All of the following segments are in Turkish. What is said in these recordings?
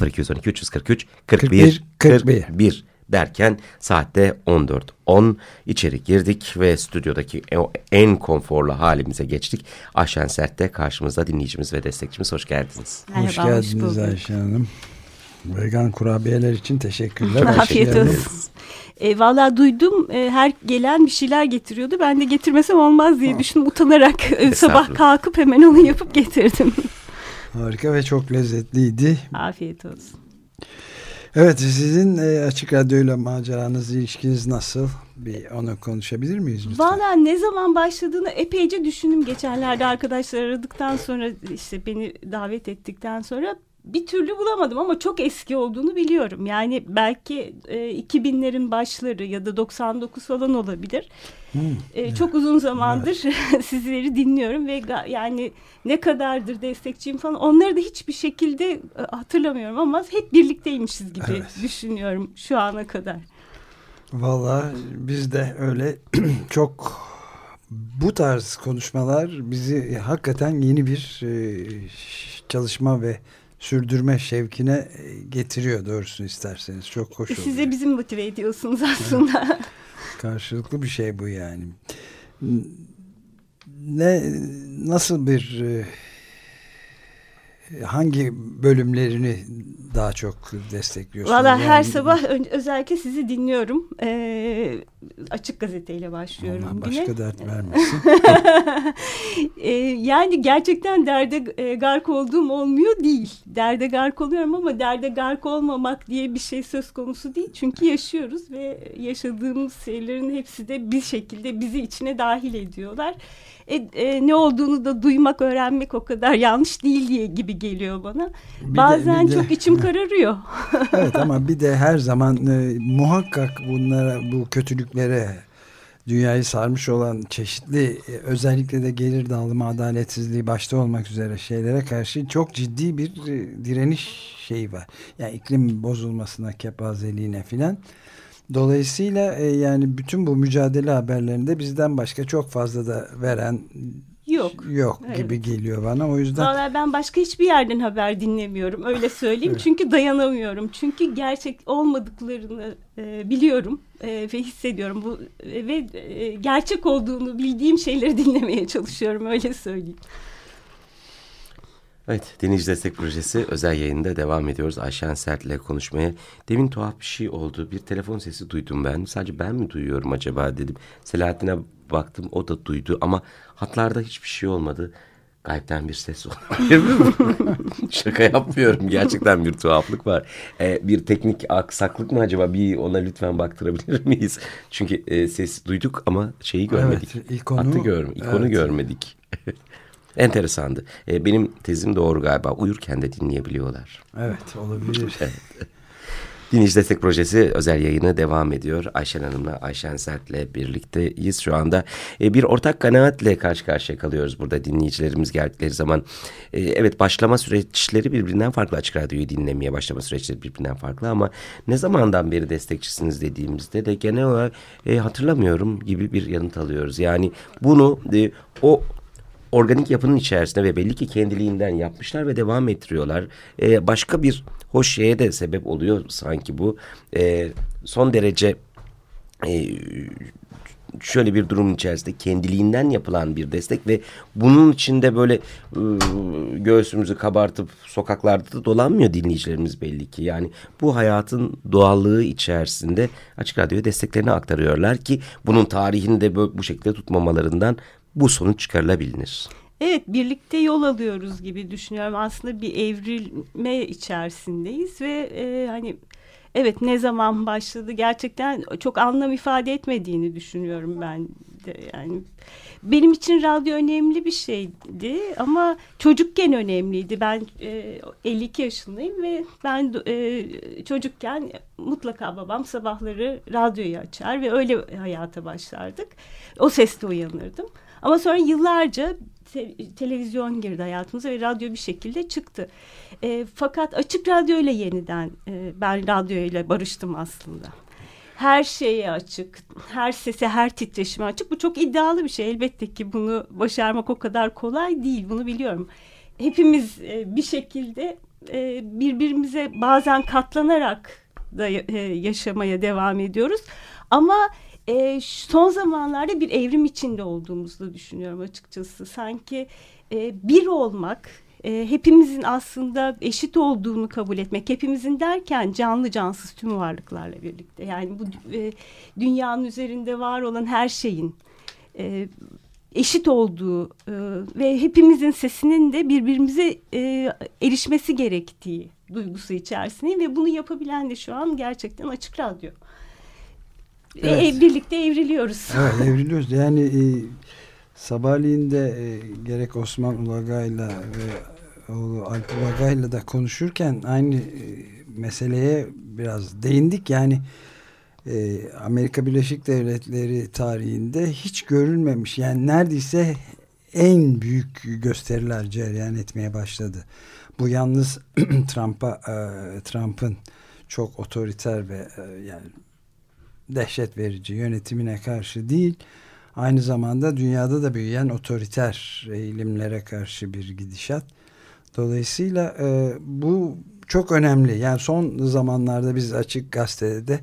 0212 343 41 41 derken saatte 14.10 içeri girdik ve stüdyodaki en konforlu halimize geçtik. Ayşen Sert'te karşımızda dinleyicimiz ve destekçimiz. Hoş geldiniz. Merhaba, hoş geldiniz Ayşen Hanım. Vegan kurabiyeler için teşekkürler. Afiyet olsun. Valla duydum her gelen bir şeyler getiriyordu. Ben de getirmesem olmaz diye düşündüm. Utanarak sabah kalkıp hemen onu yapıp getirdim. Harika ve çok lezzetliydi. Afiyet olsun. Evet, sizin Açık Radyo'yla maceranız, ilişkiniz nasıl? Bir onu konuşabilir miyiz lütfen? Valla ne zaman başladığını epeyce düşündüm geçenlerde, arkadaşlar aradıktan sonra, işte beni davet ettikten sonra. Bir türlü bulamadım ama çok eski olduğunu biliyorum. Yani belki 2000'lerin başları ya da 99 falan olabilir. Çok uzun zamandır sizleri dinliyorum ve yani ne kadardır destekçiyim falan. Onları da hiçbir şekilde hatırlamıyorum ama hep birlikteymişiz gibi düşünüyorum şu ana kadar. Vallahi biz de öyle çok... Bu tarz konuşmalar bizi hakikaten yeni bir çalışma ve sürdürme şevkine getiriyor doğrusunu isterseniz. Çok hoş oluyor. Size bizim motive ediyorsunuz aslında. Evet. Karşılıklı bir şey bu yani. Nasıl bir hangi bölümlerini daha çok destekliyorsunuz? Valla her sabah özellikle sizi dinliyorum. Açık gazeteyle başlıyorum. Allah başka dert vermesin. Yani gerçekten derde gark olduğum olmuyor değil. Derde gark oluyorum ama derde gark olmamak diye bir şey söz konusu değil. Çünkü yaşıyoruz ve yaşadığımız şeylerin hepsi de bir şekilde bizi içine dahil ediyorlar. Ne olduğunu da duymak, öğrenmek o kadar yanlış değil diye gibi geliyor bana. Bazen çok içim kararıyor. Evet, ama bir de her zaman muhakkak bunlara, bu kötülüklere, dünyayı sarmış olan çeşitli, özellikle de gelir dağılımı, adaletsizliği başta olmak üzere şeylere karşı çok ciddi bir direniş şeyi var. Yani iklim bozulmasına, kepazeliğine filan. Dolayısıyla yani bütün bu mücadele haberlerinde bizden başka çok fazla da veren yok gibi geliyor bana. O yüzden vallahi ben başka hiçbir yerden haber dinlemiyorum, öyle söyleyeyim. Evet. Çünkü dayanamıyorum. Çünkü gerçek olmadıklarını biliyorum ve hissediyorum. Ve gerçek olduğunu bildiğim şeyleri dinlemeye çalışıyorum, öyle söyleyeyim. Evet, Dinleyici Destek Projesi özel yayında devam ediyoruz. Ayşen Sert'le konuşmaya. Demin tuhaf bir şey oldu. Bir telefon sesi duydum ben. Sadece ben mi duyuyorum acaba dedim. Selahattin'e baktım, o da duydu ama hatlarda hiçbir şey olmadı. Gaybden bir ses olabilir mi? Şaka yapmıyorum. Gerçekten bir tuhaflık var. Bir teknik aksaklık mı acaba? Bir ona lütfen baktırabilir miyiz? Çünkü ses duyduk ama şeyi görmedik. Evet, ikonu görmedik. Enteresandı. Benim tezim doğru galiba. Uyurken de dinleyebiliyorlar. Evet, olabilir. Evet. Dinleyici Destek Projesi özel yayını devam ediyor. Ayşen Hanım'la, Ayşen Sert'le birlikteyiz şu anda. Bir ortak kanaatle karşı karşıya kalıyoruz burada. Dinleyicilerimiz geldikleri zaman evet, başlama süreçleri birbirinden farklı. Açık Radyo'yu dinlemeye başlama süreçleri birbirinden farklı ama ne zamandan beri destekçisiniz dediğimizde de genel olarak hatırlamıyorum gibi bir yanıt alıyoruz. Yani bunu o organik yapının içerisinde ve belli ki kendiliğinden yapmışlar ve devam ettiriyorlar. Başka bir hoş şeye de sebep oluyor sanki bu. Son derece şöyle bir durum içerisinde kendiliğinden yapılan bir destek ve bunun içinde böyle göğsümüzü kabartıp sokaklarda da dolanmıyor dinleyicilerimiz belli ki. Yani bu hayatın doğallığı içerisinde Açık Radyo'ya desteklerini aktarıyorlar ki bunun tarihini de bu şekilde tutmamalarından bu sonuç çıkarılabilir. Evet, birlikte yol alıyoruz gibi düşünüyorum. Aslında bir evrilme içerisindeyiz ve hani evet, ne zaman başladı gerçekten çok anlam ifade etmediğini düşünüyorum ben de. Yani benim için radyo önemli bir şeydi ama çocukken önemliydi. Ben 52 yaşındayım ve ben çocukken mutlaka babam sabahları radyoyu açar ve öyle hayata başlardık. O sesle uyanırdım. Ama sonra yıllarca televizyon girdi hayatımıza ve radyo bir şekilde çıktı. Fakat Açık Radyo ile yeniden ben radyo ile barıştım aslında. Her şeye açık, her sese, her titreşime açık. Bu çok iddialı bir şey. Elbette ki bunu başarmak o kadar kolay değil. Bunu biliyorum. Hepimiz bir şekilde birbirimize bazen katlanarak da yaşamaya devam ediyoruz. Ama son zamanlarda bir evrim içinde olduğumuzu düşünüyorum açıkçası. Sanki bir olmak, hepimizin aslında eşit olduğunu kabul etmek, hepimizin derken canlı cansız tüm varlıklarla birlikte. Yani bu dünyanın üzerinde var olan her şeyin eşit olduğu ve hepimizin sesinin de birbirimize erişmesi gerektiği duygusu içerisinde ve bunu yapabilen de şu an gerçekten Açık Radyo. Evet. Birlikte evriliyoruz. Evet, evriliyoruz. Yani sabahleyin de gerek Osman Ulaga'yla ve oğlu Alp Ulaga'yla da konuşurken aynı meseleye biraz değindik. Yani Amerika Birleşik Devletleri tarihinde hiç görülmemiş, yani neredeyse en büyük gösteriler cereyan etmeye başladı. Bu yalnız Trump'ın çok otoriter ve yani dehşet verici yönetimine karşı değil, aynı zamanda dünyada da büyüyen otoriter eğilimlere karşı bir gidişat. Dolayısıyla bu çok önemli. Yani son zamanlarda biz Açık Gazete'de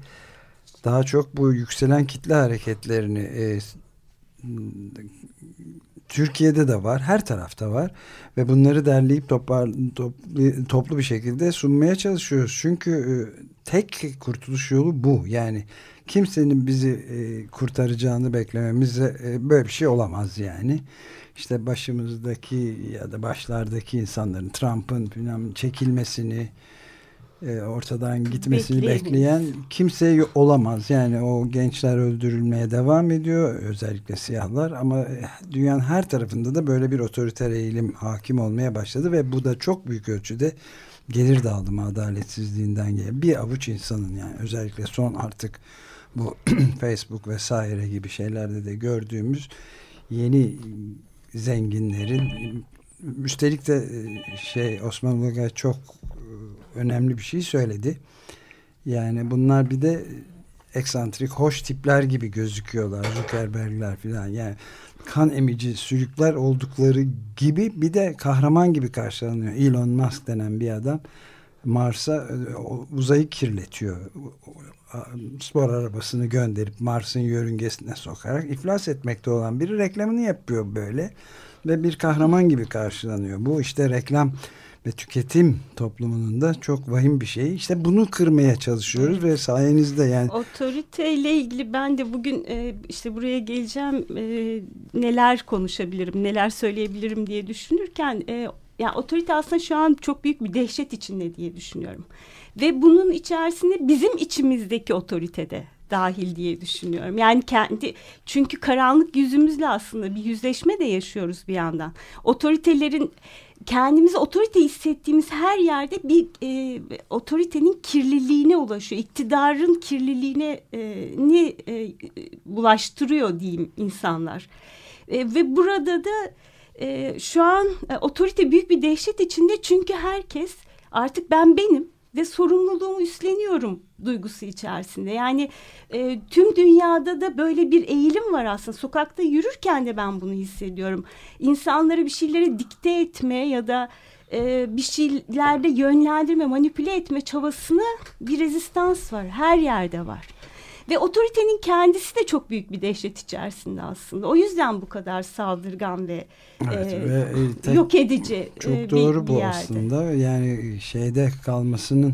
daha çok bu yükselen kitle hareketlerini Türkiye'de de var, her tarafta var ve bunları derleyip toplu bir şekilde sunmaya çalışıyoruz. Çünkü tek kurtuluş yolu bu. Yani kimsenin bizi kurtaracağını beklememize böyle bir şey olamaz yani. İşte başımızdaki ya da başlardaki insanların, Trump'ın falan çekilmesini, ortadan gitmesini bekleyen kimse olamaz. Yani o gençler öldürülmeye devam ediyor, özellikle siyahlar, ama dünyanın her tarafında da böyle bir otoriter eğilim hakim olmaya başladı ve bu da çok büyük ölçüde gelir dağılımı adaletsizliğinden geliyor. Bir avuç insanın, yani özellikle son artık bu Facebook vesaire gibi şeylerde de gördüğümüz yeni zenginlerin, üstelik de Osman Ulaga çok önemli bir şey söyledi. Yani bunlar bir de eksantrik, hoş tipler gibi gözüküyorlar. Zuckerberg'ler falan. Yani kan emici sülükler oldukları gibi bir de kahraman gibi karşılanıyor. Elon Musk denen bir adam Mars'a uzayı kirletiyor. Spor arabasını gönderip Mars'ın yörüngesine sokarak iflas etmekte olan biri reklamını yapıyor böyle. Ve bir kahraman gibi karşılanıyor. Bu işte reklam ve tüketim toplumunun da çok vahim bir şeyi. İşte bunu kırmaya çalışıyoruz, evet. Ve sayenizde yani. Otoriteyle ilgili ben de bugün işte buraya geleceğim, neler konuşabilirim, neler söyleyebilirim diye düşünürken yani otorite aslında şu an çok büyük bir dehşet içinde diye düşünüyorum. Ve bunun içerisinde bizim içimizdeki otoritede dahil diye düşünüyorum. Yani çünkü karanlık yüzümüzle aslında bir yüzleşme de yaşıyoruz bir yandan. Otoritelerin, kendimizi otorite hissettiğimiz her yerde bir otoritenin kirliliğine ulaşıyor. İktidarın kirliliğine bulaştırıyor diyeyim insanlar. Ve burada da şu an otorite büyük bir dehşet içinde, çünkü herkes artık ben benim ve sorumluluğumu üstleniyorum duygusu içerisinde. Yani tüm dünyada da böyle bir eğilim var aslında. Sokakta yürürken de ben bunu hissediyorum. İnsanları bir şeylere dikte etme ya da bir şeylerde yönlendirme, manipüle etme çabasına bir rezistans var. Her yerde var. Ve otoritenin kendisi de çok büyük bir dehşet içerisinde aslında. O yüzden bu kadar saldırgan ve, evet, ve yok edici. Çok doğru bu yerde. Aslında. Yani şeyde kalmasının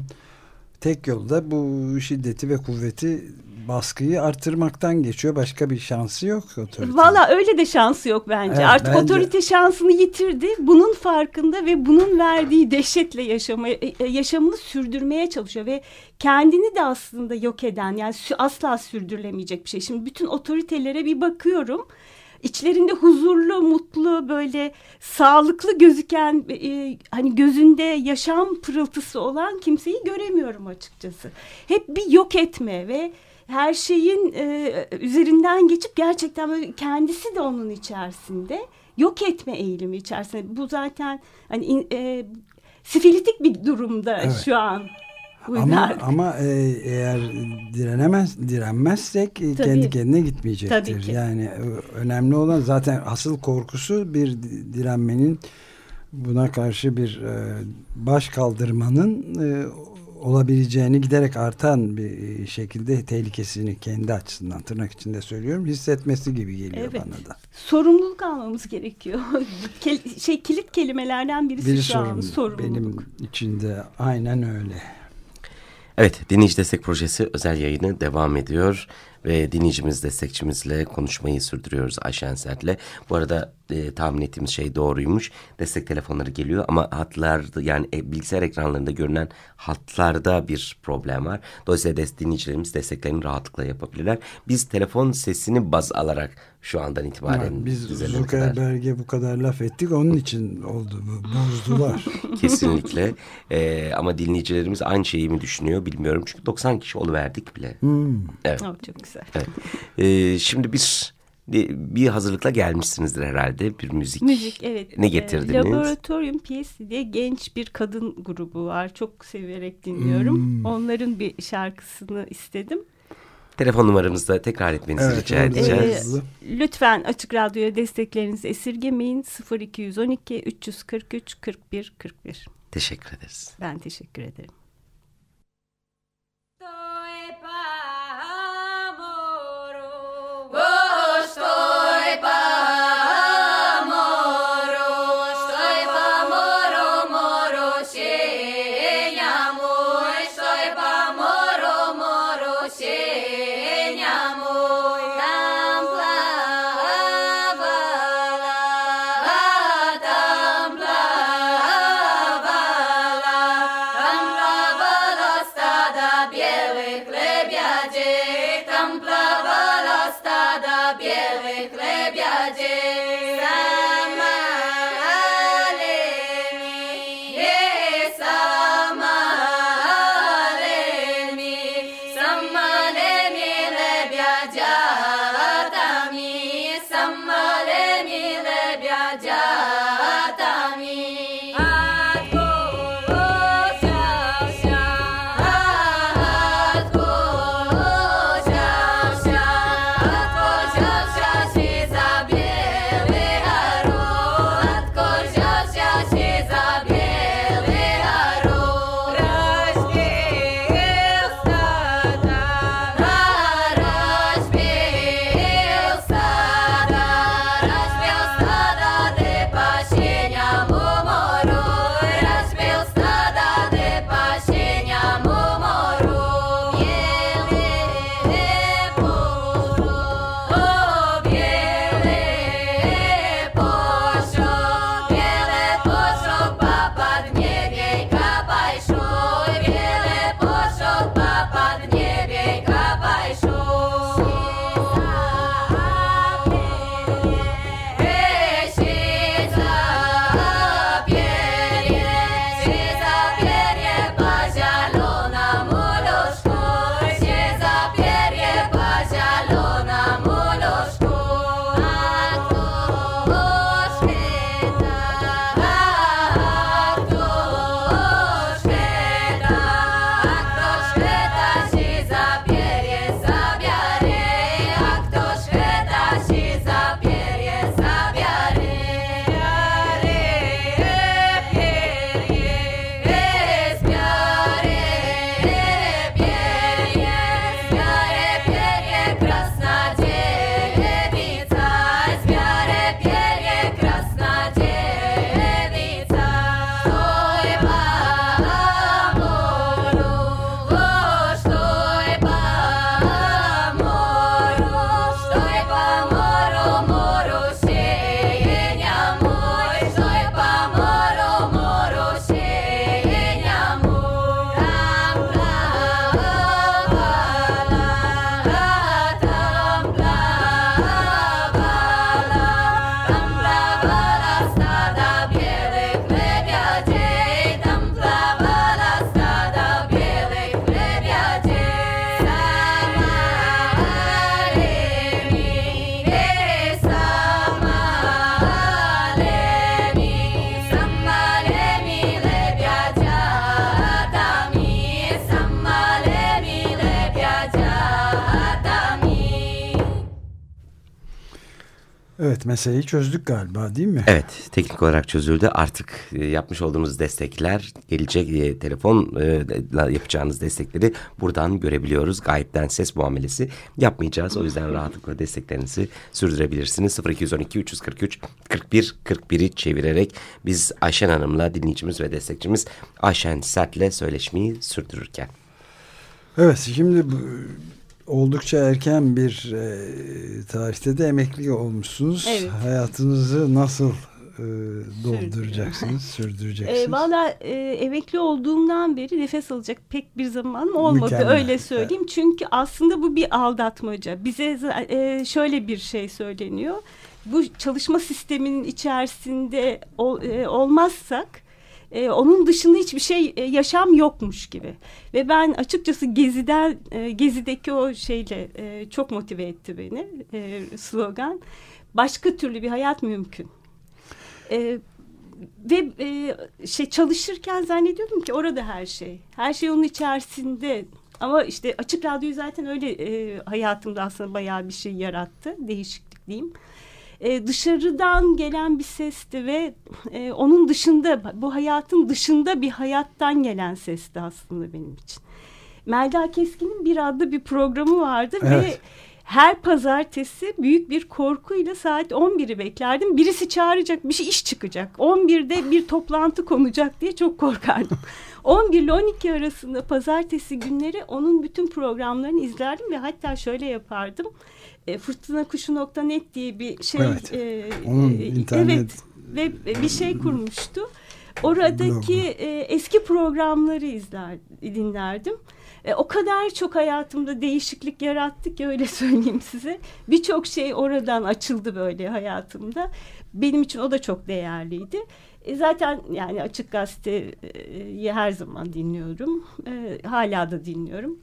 tek yolu da bu şiddeti ve kuvveti, baskıyı artırmaktan geçiyor. Başka bir şansı yok otoritenin. Valla öyle de şansı yok bence. Evet, artık bence otorite şansını yitirdi. Bunun farkında ve bunun verdiği dehşetle yaşamını sürdürmeye çalışıyor ve kendini de aslında yok eden, yani asla sürdürülemeyecek bir şey. Şimdi bütün otoritelere bir bakıyorum. İçlerinde huzurlu, mutlu, böyle sağlıklı gözüken, hani gözünde yaşam pırıltısı olan kimseyi göremiyorum açıkçası. Hep bir yok etme ve her şeyin üzerinden geçip gerçekten böyle kendisi de onun içerisinde yok etme eğilimi içerisinde. Bu zaten hani sifilitik bir durumda, evet. Şu an. Ama eğer direnmezsek tabii, kendi kendine gitmeyecektir. Yani önemli olan zaten asıl korkusu bir direnmenin buna karşı bir baş kaldırmanın olabileceğini giderek artan bir şekilde tehlikesini kendi açısından tırnak içinde söylüyorum hissetmesi gibi geliyor evet. Bana da. Sorumluluk almamız gerekiyor. Kilit kelimelerden birisi şu an sorumluluk. Benim içinde aynen öyle. Evet, Dinleyici Destek Projesi özel yayını devam ediyor ve dinleyicimiz, destekçimizle konuşmayı sürdürüyoruz Ayşen Sert'le. Bu arada tahmin ettiğimiz şey doğruymuş. Destek telefonları geliyor ama hatlar, yani bilgisayar ekranlarında görünen hatlarda bir problem var. Dolayısıyla dinleyicilerimiz desteklerini rahatlıkla yapabilirler. Biz telefon sesini baz alarak şu andan itibaren... Ya, biz Zuckerberg'e bu kadar laf ettik, onun için oldu bu, bozdular. Kesinlikle. Ama dinleyicilerimiz aynı şeyi mi düşünüyor bilmiyorum. Çünkü 90 kişi oluverdik bile. Hmm. Evet. Oh, çok güzel. Evet. Şimdi bir hazırlıkla gelmişsinizdir herhalde, bir müzik. Müzik, evet. Ne getirdiniz? Laboratorium Piyesi diye genç bir kadın grubu var. Çok severek dinliyorum. Onların bir şarkısını istedim. Telefon numaramızda tekrar etmenizi rica edeceğiz. Lütfen Açık Radyo'ya desteklerinizi esirgemeyin. 0212 343 41 41. Teşekkür ederiz. Ben teşekkür ederim. Yeah. Evet, meseleyi çözdük galiba, değil mi? Evet, teknik olarak çözüldü. Artık yapmış olduğumuz destekler, gelecek telefonla yapacağınız destekleri buradan görebiliyoruz. Gayipten ses muamelesi yapmayacağız. O yüzden rahatlıkla desteklerinizi sürdürebilirsiniz. 0212 343 41 41'i çevirerek biz Ayşen Hanım'la, dinleyicimiz ve destekçimiz Ayşen Sert'le söyleşmeyi sürdürürken. Evet, şimdi oldukça erken bir tarihte de emekli olmuşsunuz. Evet. Hayatınızı nasıl dolduracaksınız, sürdüreceksiniz? Valla emekli olduğumdan beri nefes alacak pek bir zamanım olmadı. Mükemmel. Öyle söyleyeyim. Evet. Çünkü aslında bu bir aldatmaca. Bize şöyle bir şey söyleniyor. Bu çalışma sisteminin içerisinde olmazsak onun dışında hiçbir şey, yaşam yokmuş gibi. Ve ben açıkçası Gezi'deki o şeyle çok motive etti beni slogan. Başka türlü bir hayat mümkün. Ve çalışırken zannediyordum ki orada her şey. Her şey onun içerisinde. Ama işte Açık Radyo'yu zaten öyle hayatımda aslında bayağı bir şey yarattı. Değişiklik diyeyim. Dışarıdan gelen bir sesti ve onun dışında, bu hayatın dışında bir hayattan gelen sesti aslında benim için. Melda Keskin'in Bir adlı bir programı vardı, evet. Ve her pazartesi büyük bir korkuyla saat 11'i beklerdim. Birisi çağıracak, bir şey, iş çıkacak. 11'de bir toplantı konacak diye çok korkardım. 11 ile 12 arasında pazartesi günleri onun bütün programlarını izlerdim ve hatta şöyle yapardım. Fırtına kuşu.net diye bir şey, evet, internet, evet, ve bir şey kurmuştu. Oradaki eski programları dinlerdim. O kadar çok hayatımda değişiklik yarattı ki, öyle söyleyeyim size. Birçok şey oradan açıldı böyle hayatımda. Benim için o da çok değerliydi. Zaten yani Açık Gazete'yi her zaman dinliyorum. Hala da dinliyorum.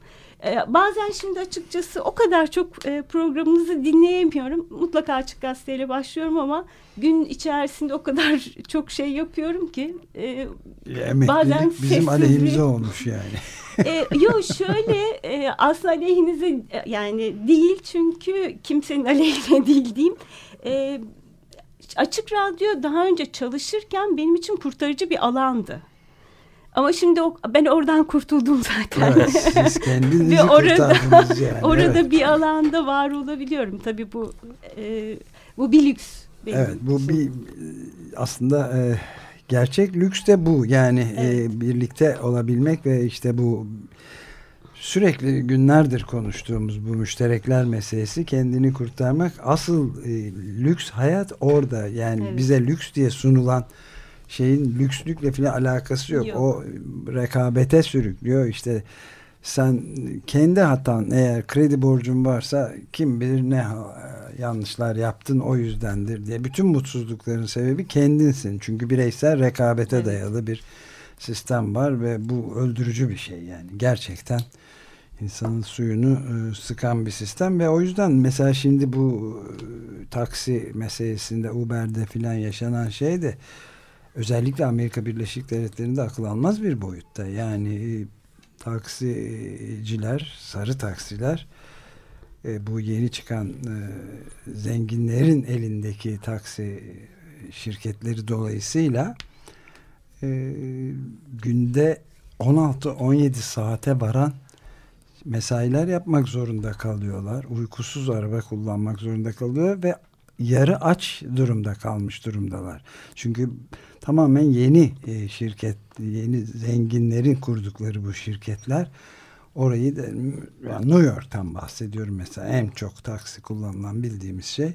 Bazen şimdi açıkçası o kadar çok programınızı dinleyemiyorum. Mutlaka Açık Gazete'yle başlıyorum ama gün içerisinde o kadar çok şey yapıyorum ki. Bazen bizim sessizlik aleyhimize olmuş yani. Yok şöyle, aslında aleyhinize yani değil, çünkü kimsenin aleyhine değil diyeyim. Açık Radyo daha önce çalışırken benim için kurtarıcı bir alandı. Ama şimdi ben oradan kurtuldum zaten. Evet, siz kendinizi kurtardınız yani. Orada evet, bir alanda var olabiliyorum. Tabii bu bir lüks. Evet, bu için bir aslında gerçek lüks de bu. Yani evet, birlikte olabilmek ve işte bu sürekli günlerdir konuştuğumuz bu müşterekler meselesi, kendini kurtarmak. Asıl lüks hayat orada. Yani evet, bize lüks diye sunulan şeyin lükslükle falan alakası yok. O rekabete sürüklüyor. İşte sen kendi hatan, eğer kredi borcun varsa kim bilir ne yanlışlar yaptın o yüzdendir diye. Bütün mutsuzlukların sebebi kendinsin. Çünkü bireysel rekabete evet, dayalı bir sistem var ve bu öldürücü bir şey yani. Gerçekten insanın suyunu sıkan bir sistem ve o yüzden mesela şimdi bu taksi meselesinde, Uber'de filan yaşanan şey de özellikle Amerika Birleşik Devletleri'nde akıl almaz bir boyutta. Yani taksiciler, sarı taksiler, bu yeni çıkan zenginlerin elindeki taksi şirketleri dolayısıyla günde 16-17 saate varan mesailer yapmak zorunda kalıyorlar. Uykusuz araba kullanmak zorunda kalıyor ve yarı aç durumda kalmış durumdalar. Çünkü tamamen yeni şirket, yeni zenginlerin kurdukları bu şirketler orayı da, yani New York'tan bahsediyorum mesela, en çok taksi kullanılan bildiğimiz şey.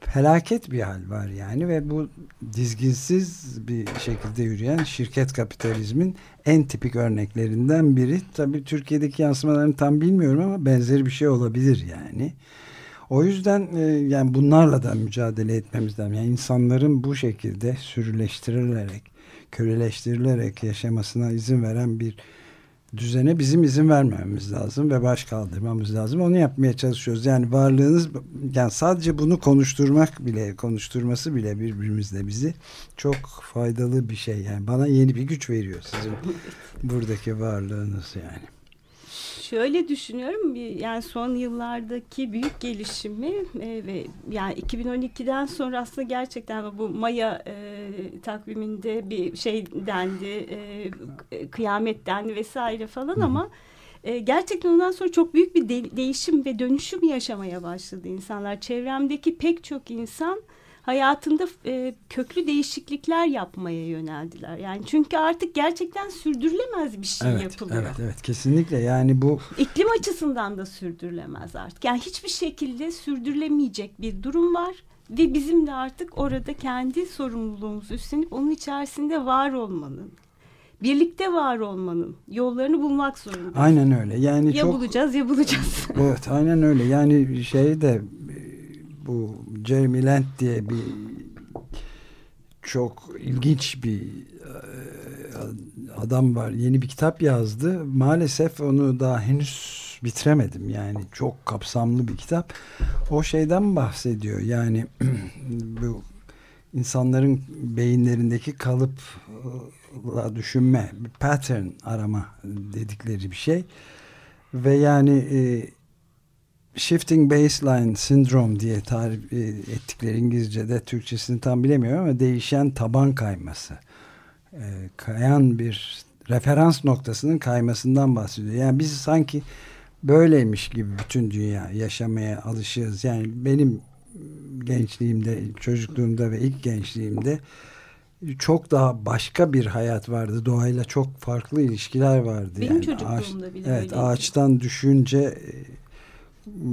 Felaket bir hal var yani ve bu dizginsiz bir şekilde yürüyen şirket kapitalizmin en tipik örneklerinden biri. Tabii Türkiye'deki yansımalarını tam bilmiyorum ama benzeri bir şey olabilir yani. O yüzden yani bunlarla da mücadele etmemiz lazım. Yani insanların bu şekilde sürüleştirilerek, köleleştirilerek yaşamasına izin veren bir düzene bizim izin vermememiz lazım ve baş kaldırmamız lazım. Onu yapmaya çalışıyoruz. Yani varlığınız, yani sadece bunu konuşturması bile birbirimizle bizi çok faydalı bir şey. Yani bana yeni bir güç veriyor sizin buradaki varlığınız yani. Şöyle düşünüyorum, yani son yıllardaki büyük gelişimi ve yani 2012'den sonra aslında gerçekten bu Maya takviminde bir şey dendi, kıyamet dendi vesaire falan ama gerçekten ondan sonra çok büyük bir değişim ve dönüşüm yaşamaya başladı insanlar. Çevremdeki pek çok insan hayatında köklü değişiklikler yapmaya yöneldiler. Yani çünkü artık gerçekten sürdürülemez bir şey yapılıyor. Evet, kesinlikle. Yani bu iklim açısından da sürdürülemez artık. Yani hiçbir şekilde sürdürülemeyecek bir durum var ve bizim de artık orada kendi sorumluluğumuzu üstlenip onun içerisinde var olmanın, birlikte var olmanın yollarını bulmak zorundayız. Aynen öyle. Yani ya çok bulacağız ya bulacağız. Evet, aynen öyle. Yani şey de bu Jeremy Lent diye bir çok ilginç bir adam var. Yeni bir kitap yazdı. Maalesef onu daha henüz bitiremedim. Yani çok kapsamlı bir kitap. O şeyden bahsediyor. Yani bu insanların beyinlerindeki kalıpla düşünme, bir pattern arama dedikleri bir şey. Ve yani Shifting Baseline Syndrome diye tarif ettikleri, İngilizce'de Türkçesini tam bilemiyorum ama değişen taban kayması. Kayan bir referans noktasının kaymasından bahsediyor. Yani biz sanki böyleymiş gibi bütün dünya yaşamaya alışığız. Yani benim gençliğimde, çocukluğumda ve ilk gençliğimde çok daha başka bir hayat vardı. Doğayla çok farklı ilişkiler vardı. Benim yani çocukluğumda bile öyleydi. Ağaçtan düşünce...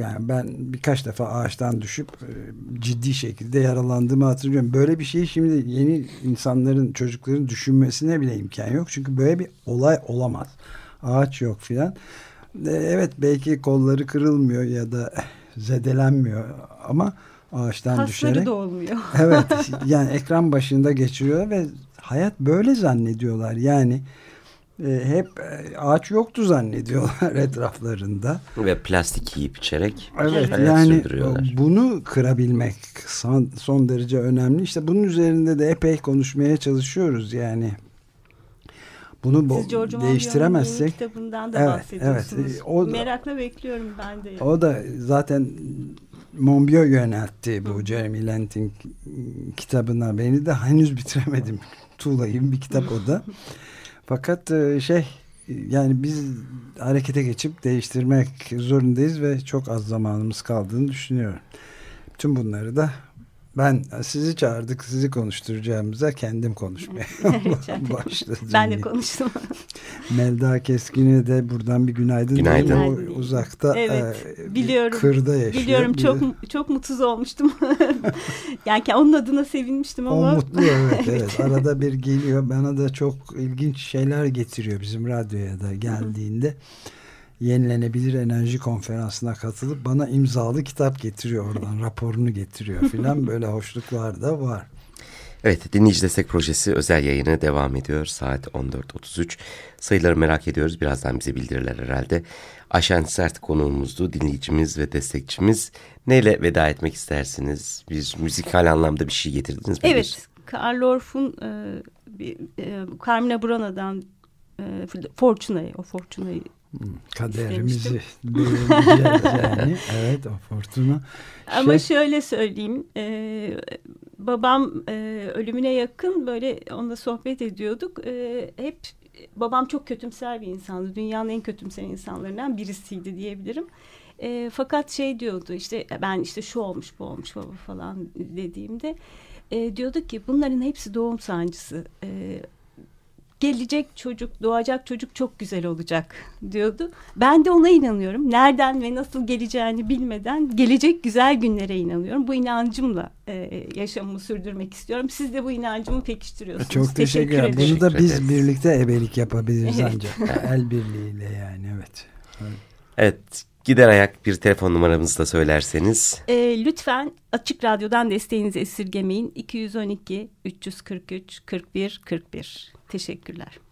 Yani ben birkaç defa ağaçtan düşüp ciddi şekilde yaralandığımı hatırlıyorum. Böyle bir şeyi şimdi yeni insanların, çocukların düşünmesine bile imkan yok. Çünkü böyle bir olay olamaz. Ağaç yok filan. Evet, belki kolları kırılmıyor ya da zedelenmiyor ama ağaçtan kasları düşerek. Kasları da olmuyor. Evet, yani ekran başında geçiriyorlar ve hayat böyle zannediyorlar. Yani hep ağaç yoktu zannediyorlar etraflarında. Ve plastik yiyip içerek sürdürüyorlar. Bunu kırabilmek son derece önemli. İşte bunun üzerinde de epey konuşmaya çalışıyoruz yani. Bunu değiştiremezsek. Siz George kitabından da bahsediyorsunuz. O da, merakla bekliyorum ben de. Yani. O da zaten Monbiot yöneltti bu Jeremy Lent'in kitabına. Beni de henüz bitiremedim. Tuğla'yım bir kitap o da. Fakat yani biz harekete geçip değiştirmek zorundayız ve çok az zamanımız kaldığını düşünüyorum. Tüm bunları da ben sizi çağırdık, sizi konuşturacağımıza kendim konuşmaya başladım. Ben de konuştum. Melda Keskin'e de buradan bir günaydın. O uzakta biliyorum, kırda yaşıyor. Biliyorum, çok mutsuz olmuştum. Yani onun adına sevinmiştim ama. O mutlu, evet. Arada bir geliyor. Bana da çok ilginç şeyler getiriyor bizim radyoya da geldiğinde. Yenilenebilir enerji konferansına katılıp bana imzalı kitap getiriyor, oradan raporunu getiriyor filan, böyle hoşluklar da var. Evet, dinleyici destek projesi özel yayını devam ediyor. Saat 14.33. Sayıları merak ediyoruz. Birazdan bize bildirirler herhalde. Ayşen Sert konuğumuzdu. Dinleyicimiz ve destekçimiz. Neyle veda etmek istersiniz? Bir müzikal anlamda bir şey getirdiniz mi? Evet. Carl Orff'un Carmina Burana'dan Fortuna'yı kaderimizi belirleyeceğiz yani. Evet, o fortuna. Ama şöyle söyleyeyim. Babam ölümüne yakın böyle onunla sohbet ediyorduk. Hep babam çok kötümser bir insandı. Dünyanın en kötümser insanlarından birisiydi diyebilirim. Fakat şey diyordu, işte ben işte şu olmuş bu olmuş baba falan dediğimde diyordu ki bunların hepsi doğum sancısı. Gelecek çocuk, doğacak çocuk çok güzel olacak diyordu. Ben de ona inanıyorum. Nereden ve nasıl geleceğini bilmeden gelecek güzel günlere inanıyorum. Bu inancımla yaşamımı sürdürmek istiyorum. Siz de bu inancımı pekiştiriyorsunuz. Çok teşekkür ederim. Bunu da biz birlikte ebelik yapabiliriz ancak. El birliğiyle yani, evet. Gider ayak bir telefon numaramızı da söylerseniz. Lütfen Açık Radyo'dan desteğinizi esirgemeyin. 212-343-41-41. Teşekkürler.